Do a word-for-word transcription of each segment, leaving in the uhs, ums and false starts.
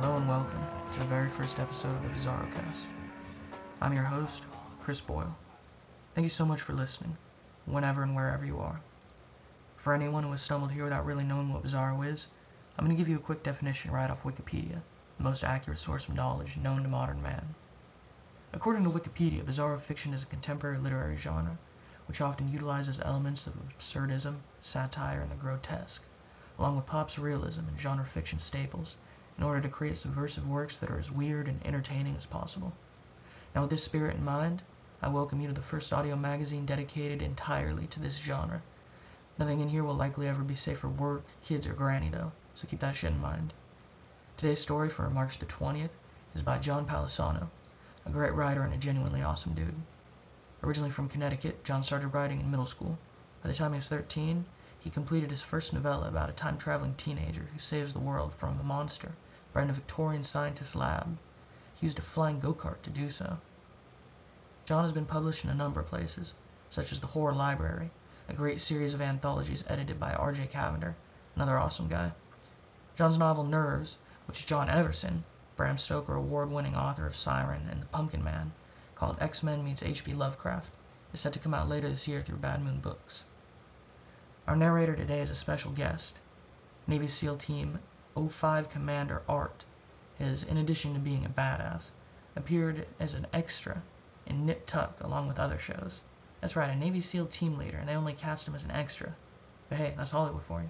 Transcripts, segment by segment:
Hello and welcome to the very first episode of the Bizarro Cast. I'm your host, Chris Boyle. Thank you so much for listening, whenever and wherever you are. For anyone who has stumbled here without really knowing what Bizarro is, I'm going to give you a quick definition right off Wikipedia, the most accurate source of knowledge known to modern man. According to Wikipedia, Bizarro fiction is a contemporary literary genre, which often utilizes elements of absurdism, satire, and the grotesque, along with pop surrealism and genre fiction staples, in order to create subversive works that are as weird and entertaining as possible. Now, with this spirit in mind, I welcome you to the first audio magazine dedicated entirely to this genre. Nothing in here will likely ever be safe for work, kids, or granny, though, so keep that shit in mind. Today's story for March the twentieth is by John Palisano, a great writer and a genuinely awesome dude. Originally from Connecticut, John started writing in middle school. By the time he was thirteen, he completed his first novella about a time-traveling teenager who saves the world from a monster bred in a Victorian scientist's lab. He used a flying go-kart to do so. John has been published in a number of places, such as The Horror Library, a great series of anthologies edited by R J Cavender, another awesome guy. John's novel Nerves, which John Everson, Bram Stoker award-winning author of Siren and The Pumpkin Man, called X-Men meets H P Lovecraft, is set to come out later this year through Bad Moon Books. Our narrator today is a special guest, Navy SEAL Team O five Commander Art, has, in addition to being a badass, appeared as an extra in Nip Tuck along with other shows. That's right, a Navy SEAL team leader, and they only cast him as an extra. But hey, that's Hollywood for you.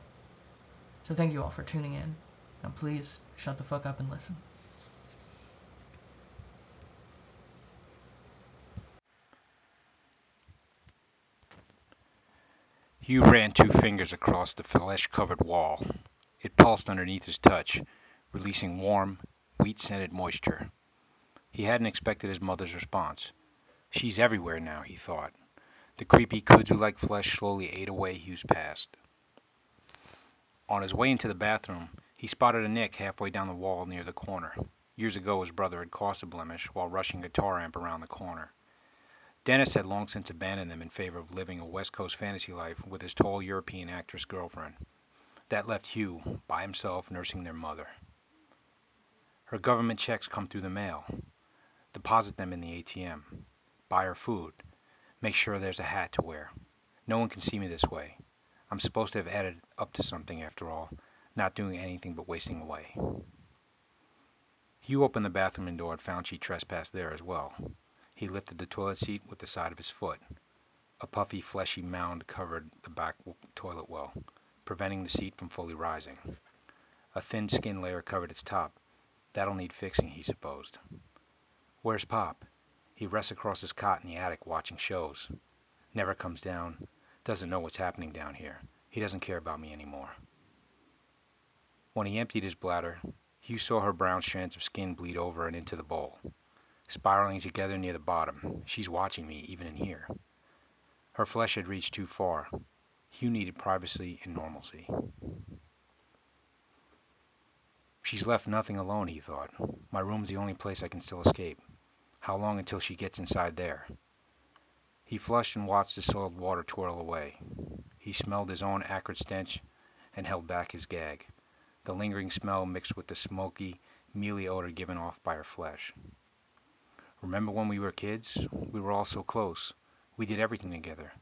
So thank you all for tuning in. Now please, shut the fuck up and listen. Hugh ran two fingers across the flesh-covered wall. It pulsed underneath his touch, releasing warm, wheat-scented moisture. He hadn't expected his mother's response. She's everywhere now, he thought. The creepy kudzu-like flesh slowly ate away Hugh's past. On his way into the bathroom, he spotted a nick halfway down the wall near the corner. Years ago, his brother had caused a blemish while rushing a guitar amp around the corner. Dennis had long since abandoned them in favor of living a West Coast fantasy life with his tall European actress girlfriend. That left Hugh by himself nursing their mother. Her government checks come through the mail. Deposit them in the A T M. Buy her food. Make sure there's a hat to wear. No one can see me this way. I'm supposed to have added up to something after all, not doing anything but wasting away. Hugh opened the bathroom door and found she trespassed there as well. He lifted the toilet seat with the side of his foot. A puffy, fleshy mound covered the back toilet well, preventing the seat from fully rising. A thin skin layer covered its top. That'll need fixing, he supposed. Where's Pop? He rests across his cot in the attic watching shows. Never comes down. Doesn't know what's happening down here. He doesn't care about me anymore. When he emptied his bladder, Hugh saw her brown strands of skin bleed over and into the bowl. Spiraling together near the bottom, she's watching me even in here. Her flesh had reached too far. Hugh needed privacy and normalcy. She's left nothing alone, he thought. My room's the only place I can still escape. How long until she gets inside there? He flushed and watched the soiled water twirl away. He smelled his own acrid stench and held back his gag, the lingering smell mixed with the smoky, mealy odor given off by her flesh. Remember when we were kids? We were all so close. We did everything together.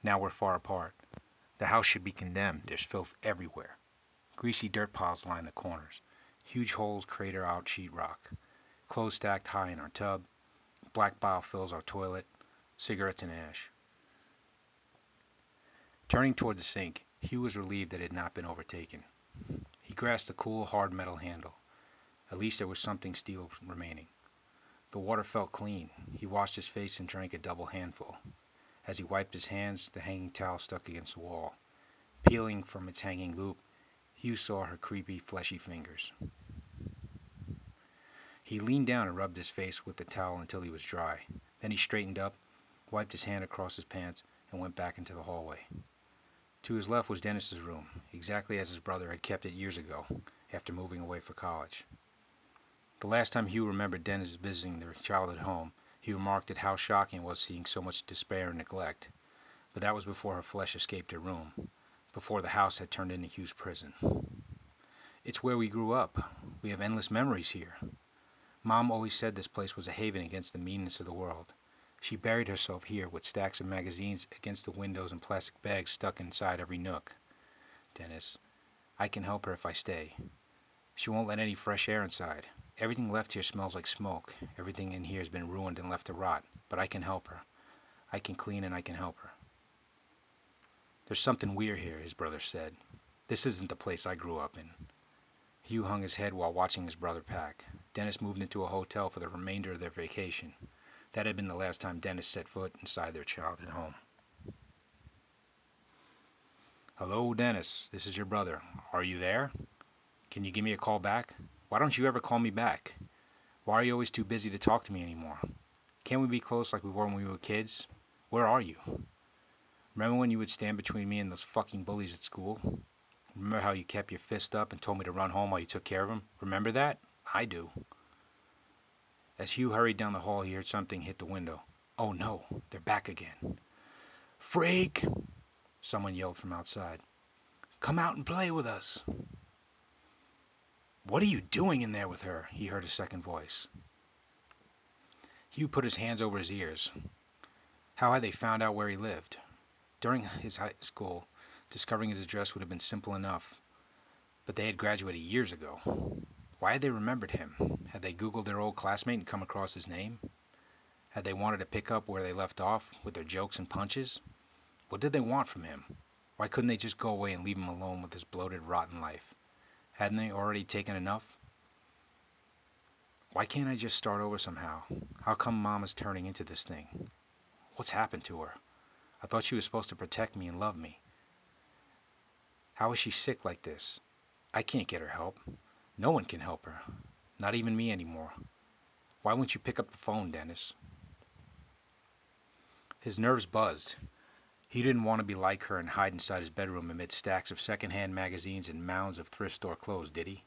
Now we're far apart. The house should be condemned. There's filth everywhere. Greasy dirt piles line the corners. Huge holes crater out sheetrock. Clothes stacked high in our tub. Black bile fills our toilet. Cigarettes and ash. Turning toward the sink, Hugh was relieved that it had not been overtaken. He grasped the cool, hard metal handle. At least there was something steel remaining. The water felt clean. He washed his face and drank a double handful. As he wiped his hands, the hanging towel stuck against the wall. Peeling from its hanging loop, Hugh saw her creepy, fleshy fingers. He leaned down and rubbed his face with the towel until he was dry. Then he straightened up, wiped his hand across his pants, and went back into the hallway. To his left was Dennis's room, exactly as his brother had kept it years ago, after moving away for college. The last time Hugh remembered Dennis visiting their childhood home, he remarked at how shocking it was seeing so much despair and neglect. But that was before her flesh escaped her room, before the house had turned into Hugh's prison. It's where we grew up. We have endless memories here. Mom always said this place was a haven against the meanness of the world. She buried herself here with stacks of magazines against the windows and plastic bags stuck inside every nook. Dennis, I can help her if I stay. She won't let any fresh air inside. Everything left here smells like smoke. Everything in here has been ruined and left to rot, but I can help her. I can clean and I can help her. There's something weird here, his brother said. This isn't the place I grew up in. Hugh hung his head while watching his brother pack. Dennis moved into a hotel for the remainder of their vacation. That had been the last time Dennis set foot inside their childhood home. Hello, Dennis. This is your brother. Are you there? Can you give me a call back? Why don't you ever call me back? Why are you always too busy to talk to me anymore? Can't we be close like we were when we were kids? Where are you? Remember when you would stand between me and those fucking bullies at school? Remember how you kept your fist up and told me to run home while you took care of him? Remember that? I do. As Hugh hurried down the hall, he heard something hit the window. Oh no, they're back again. Freak! Someone yelled from outside. Come out and play with us. What are you doing in there with her? He heard a second voice. Hugh put his hands over his ears. How had they found out where he lived? During his high school, discovering his address would have been simple enough, but they had graduated years ago. Why had they remembered him? Had they Googled their old classmate and come across his name? Had they wanted to pick up where they left off with their jokes and punches? What did they want from him? Why couldn't they just go away and leave him alone with his bloated, rotten life? Hadn't they already taken enough? Why can't I just start over somehow? How come Mom is turning into this thing? What's happened to her? I thought she was supposed to protect me and love me. How is she sick like this? I can't get her help. No one can help her. Not even me anymore. Why won't you pick up the phone, Dennis? His nerves buzzed. He didn't want to be like her and hide inside his bedroom amid stacks of secondhand magazines and mounds of thrift store clothes, did he?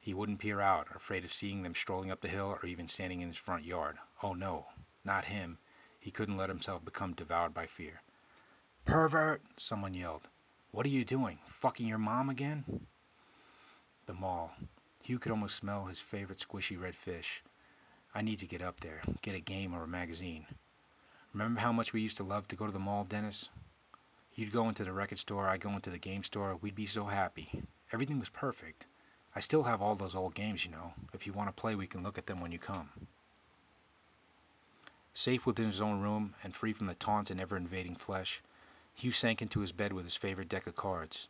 He wouldn't peer out, afraid of seeing them strolling up the hill or even standing in his front yard. Oh no, not him. He couldn't let himself become devoured by fear. Pervert! Someone yelled. What are you doing? Fucking your mom again? The mall. Hugh could almost smell his favorite squishy red fish. I need to get up there, get a game or a magazine. Remember how much we used to love to go to the mall, Dennis? You'd go into the record store, I'd go into the game store, we'd be so happy. Everything was perfect. I still have all those old games, you know. If you want to play, we can look at them when you come. Safe within his own room and free from the taunts and ever-invading flesh, Hugh sank into his bed with his favorite deck of cards.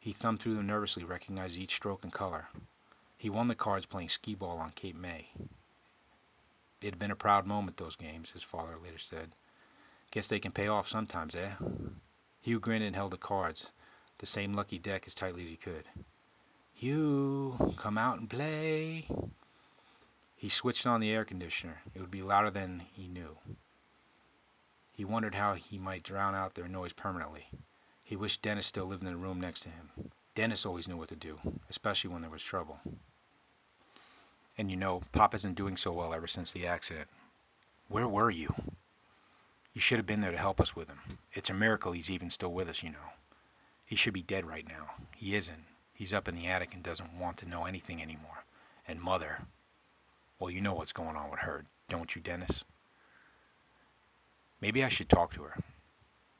He thumbed through them nervously, recognizing each stroke and color. He won the cards playing skee-ball on Cape May. It had been a proud moment, those games, his father later said. Guess they can pay off sometimes, eh? Hugh grinned and held the cards, the same lucky deck, as tightly as he could. Hugh, come out and play. He switched on the air conditioner. It would be louder than he knew. He wondered how he might drown out their noise permanently. He wished Dennis still lived in the room next to him. Dennis always knew what to do, especially when there was trouble. And you know, Pop isn't doing so well ever since the accident. Where were you? You should have been there to help us with him. It's a miracle he's even still with us, you know. He should be dead right now. He isn't. He's up in the attic and doesn't want to know anything anymore. And Mother, well, you know what's going on with her, don't you, Dennis? Maybe I should talk to her.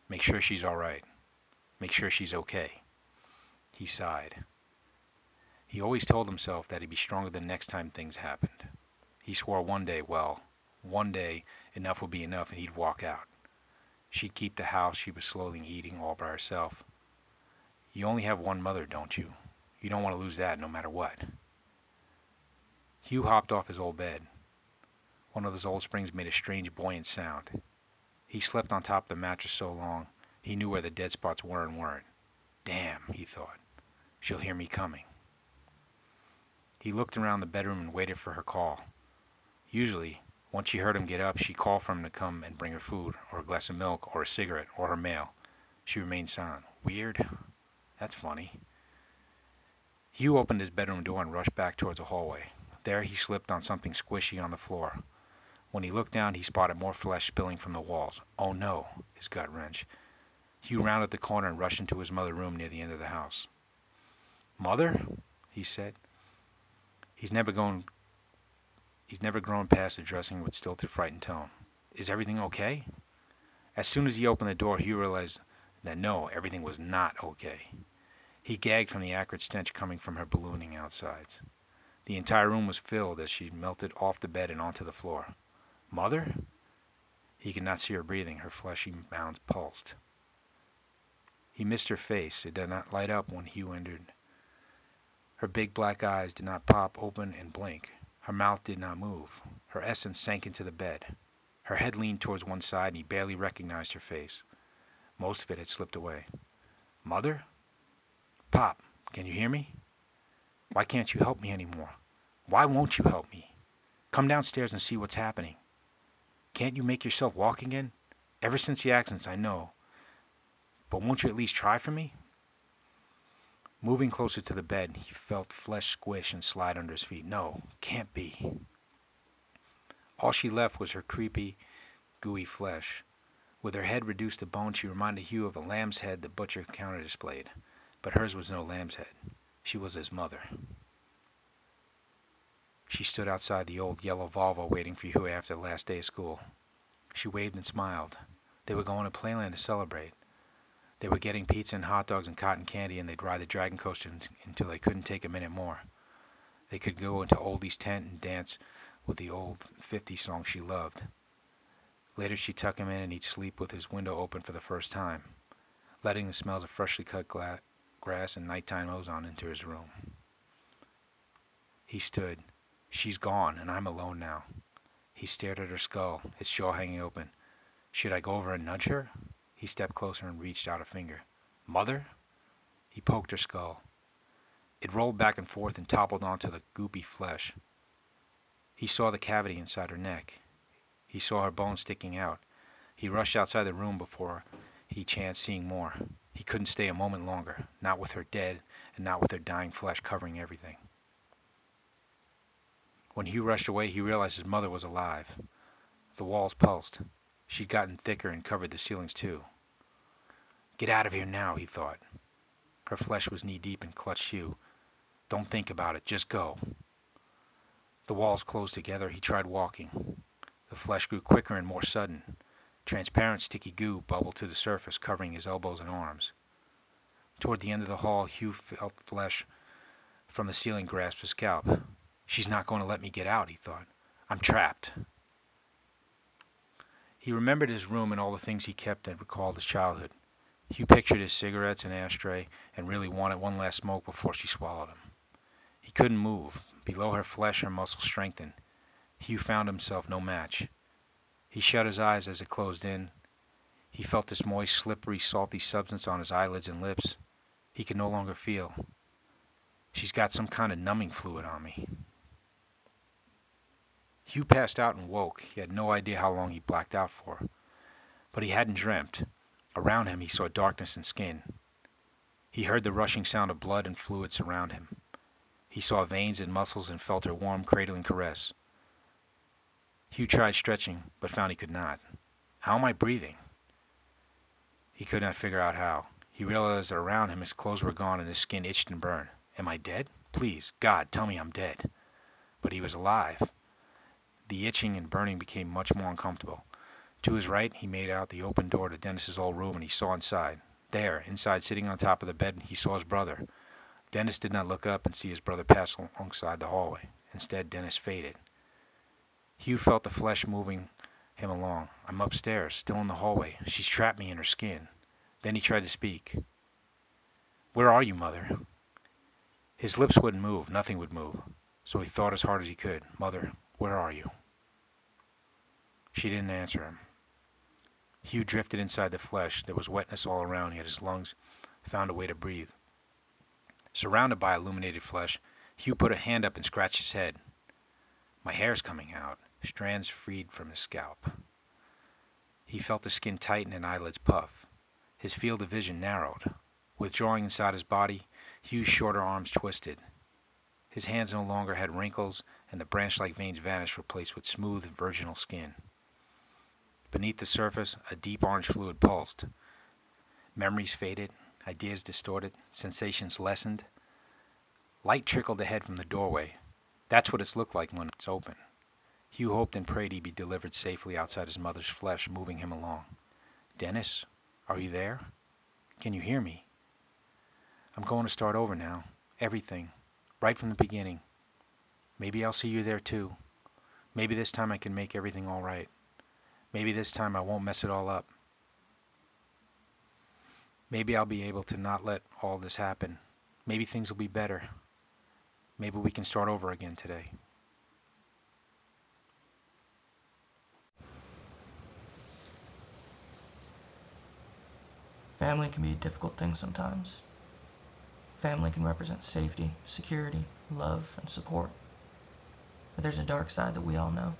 Make sure she's all right. Make sure she's okay. He sighed. He always told himself that he'd be stronger the next time things happened. He swore one day, well, one day enough would be enough and he'd walk out. She'd keep the house she was slowly eating all by herself. You only have one mother, don't you? You don't want to lose that no matter what. Hugh hopped off his old bed. One of his old springs made a strange buoyant sound. He slept on top of the mattress so long, he knew where the dead spots were and weren't. Damn, he thought. She'll hear me coming. He looked around the bedroom and waited for her call. Usually, once she heard him get up, she called for him to come and bring her food, or a glass of milk, or a cigarette, or her mail. She remained silent. Weird. That's funny. Hugh opened his bedroom door and rushed back towards the hallway. There he slipped on something squishy on the floor. When he looked down, he spotted more flesh spilling from the walls. Oh no, his gut wrenched. Hugh rounded the corner and rushed into his mother's room near the end of the house. Mother? he said. He's never gone, he's never grown past addressing with stilted, frightened tone. Is everything okay? As soon as he opened the door, he realized that no, everything was not okay. He gagged from the acrid stench coming from her ballooning outsides. The entire room was filled as she melted off the bed and onto the floor. Mother? He could not see her breathing. Her fleshy bounds pulsed. He missed her face. It did not light up when Hugh entered. Her big black eyes did not pop open and blink. Her mouth did not move. Her essence sank into the bed. Her head leaned towards one side, and he barely recognized her face. Most of it had slipped away. Mother? Pop, can you hear me? Why can't you help me anymore? Why won't you help me? Come downstairs and see what's happening. Can't you make yourself walk again? Ever since the accidents, I know. But won't you at least try for me? Moving closer to the bed, he felt flesh squish and slide under his feet. No, can't be. All she left was her creepy, gooey flesh. With her head reduced to bone, she reminded Hugh of a lamb's head the butcher counter displayed. But hers was no lamb's head. She was his mother. She stood outside the old yellow Volvo waiting for Hugh after the last day of school. She waved and smiled. They were going to Playland to celebrate. They were getting pizza and hot dogs and cotton candy, and they'd ride the Dragon Coaster until they couldn't take a minute more. They could go into Oldie's tent and dance with the old fifties song she loved. Later she'd tuck him in and he'd sleep with his window open for the first time, letting the smells of freshly cut glass grass and nighttime ozone into his room. He stood. She's gone, and I'm alone now. He stared at her skull, its jaw hanging open. Should I go over and nudge her? He stepped closer and reached out a finger. Mother? He poked her skull. It rolled back and forth and toppled onto the goopy flesh. He saw the cavity inside her neck. He saw her bone sticking out. He rushed outside the room before he chanced seeing more. He couldn't stay a moment longer, not with her dead and not with her dying flesh covering everything. When Hugh rushed away, he realized his mother was alive. The walls pulsed. She'd gotten thicker and covered the ceilings too. Get out of here now, he thought. Her flesh was knee-deep and clutched Hugh. Don't think about it, just go. The walls closed together. He tried walking. The flesh grew quicker and more sudden. Transparent, sticky goo bubbled to the surface, covering his elbows and arms. Toward the end of the hall, Hugh felt flesh from the ceiling grasp his scalp. She's not going to let me get out, he thought. I'm trapped. He remembered his room and all the things he kept that recalled his childhood. Hugh pictured his cigarettes and ashtray and really wanted one last smoke before she swallowed him. He couldn't move. Below her flesh, her muscles strengthened. Hugh found himself no match. He shut his eyes as it closed in. He felt this moist, slippery, salty substance on his eyelids and lips. He could no longer feel. She's got some kind of numbing fluid on me. Hugh passed out and woke. He had no idea how long he blacked out for. But he hadn't dreamt. Around him he saw darkness and skin. He heard the rushing sound of blood and fluid surround him. He saw veins and muscles and felt her warm, cradling caress. Hugh tried stretching, but found he could not. How am I breathing? He could not figure out how. He realized that around him his clothes were gone and his skin itched and burned. Am I dead? Please, God, tell me I'm dead. But he was alive. The itching and burning became much more uncomfortable. To his right, he made out the open door to Dennis's old room, and he saw inside. There, inside, sitting on top of the bed, he saw his brother. Dennis did not look up and see his brother pass alongside the hallway. Instead, Dennis faded. Hugh felt the flesh moving him along. I'm upstairs, still in the hallway. She's trapped me in her skin. Then he tried to speak. Where are you, Mother? His lips wouldn't move. Nothing would move. So he thought as hard as he could. Mother, where are you? She didn't answer him. Hugh drifted inside the flesh. There was wetness all around, yet his lungs found a way to breathe. Surrounded by illuminated flesh, Hugh put a hand up and scratched his head. My hair's coming out, strands freed from his scalp. He felt his skin tighten and eyelids puff. His field of vision narrowed. Withdrawing inside his body, Hugh's shorter arms twisted. His hands no longer had wrinkles, and the branch-like veins vanished, replaced with smooth, virginal skin. Beneath the surface, a deep orange fluid pulsed. Memories faded, ideas distorted, sensations lessened. Light trickled ahead from the doorway. That's what it's looked like when it's open. Hugh hoped and prayed he'd be delivered safely outside his mother's flesh, moving him along. Dennis, are you there? Can you hear me? I'm going to start over now. Everything. Right from the beginning. Maybe I'll see you there too. Maybe this time I can make everything all right. Maybe this time I won't mess it all up. Maybe I'll be able to not let all this happen. Maybe things will be better. Maybe we can start over again today. Family can be a difficult thing sometimes. Family can represent safety, security, love, and support. But there's a dark side that we all know.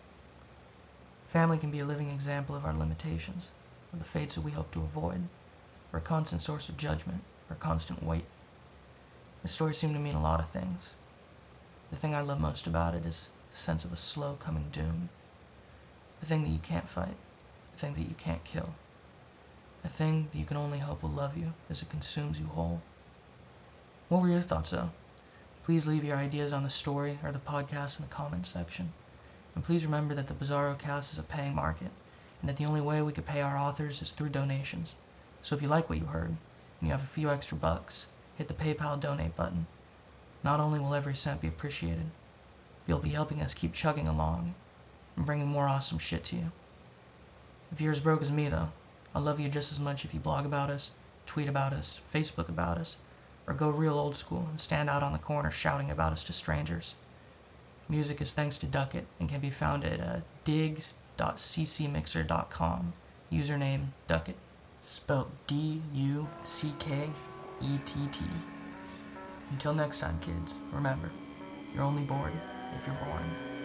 Family can be a living example of our limitations, of the fates that we hope to avoid, or a constant source of judgment, or constant weight. The story seemed to mean a lot of things. The thing I love most about it is the sense of a slow coming doom. The thing that you can't fight, the thing that you can't kill. A thing that you can only hope will love you as it consumes you whole. What were your thoughts, though? Please leave your ideas on the story or the podcast in the comments section. And please remember that the Bizarro Cast is a paying market, and that the only way we could pay our authors is through donations. So if you like what you heard, and you have a few extra bucks, hit the PayPal donate button. Not only will every cent be appreciated, but you'll be helping us keep chugging along and bringing more awesome shit to you. If you're as broke as me, though, I'll love you just as much if you blog about us, tweet about us, Facebook about us, or go real old school and stand out on the corner shouting about us to strangers. Music is thanks to Duckett and can be found at uh, dig dot c c mixer dot com. Username Duckett. Spelled D U C K E T T. Until next time, kids, remember, you're only bored if you're boring.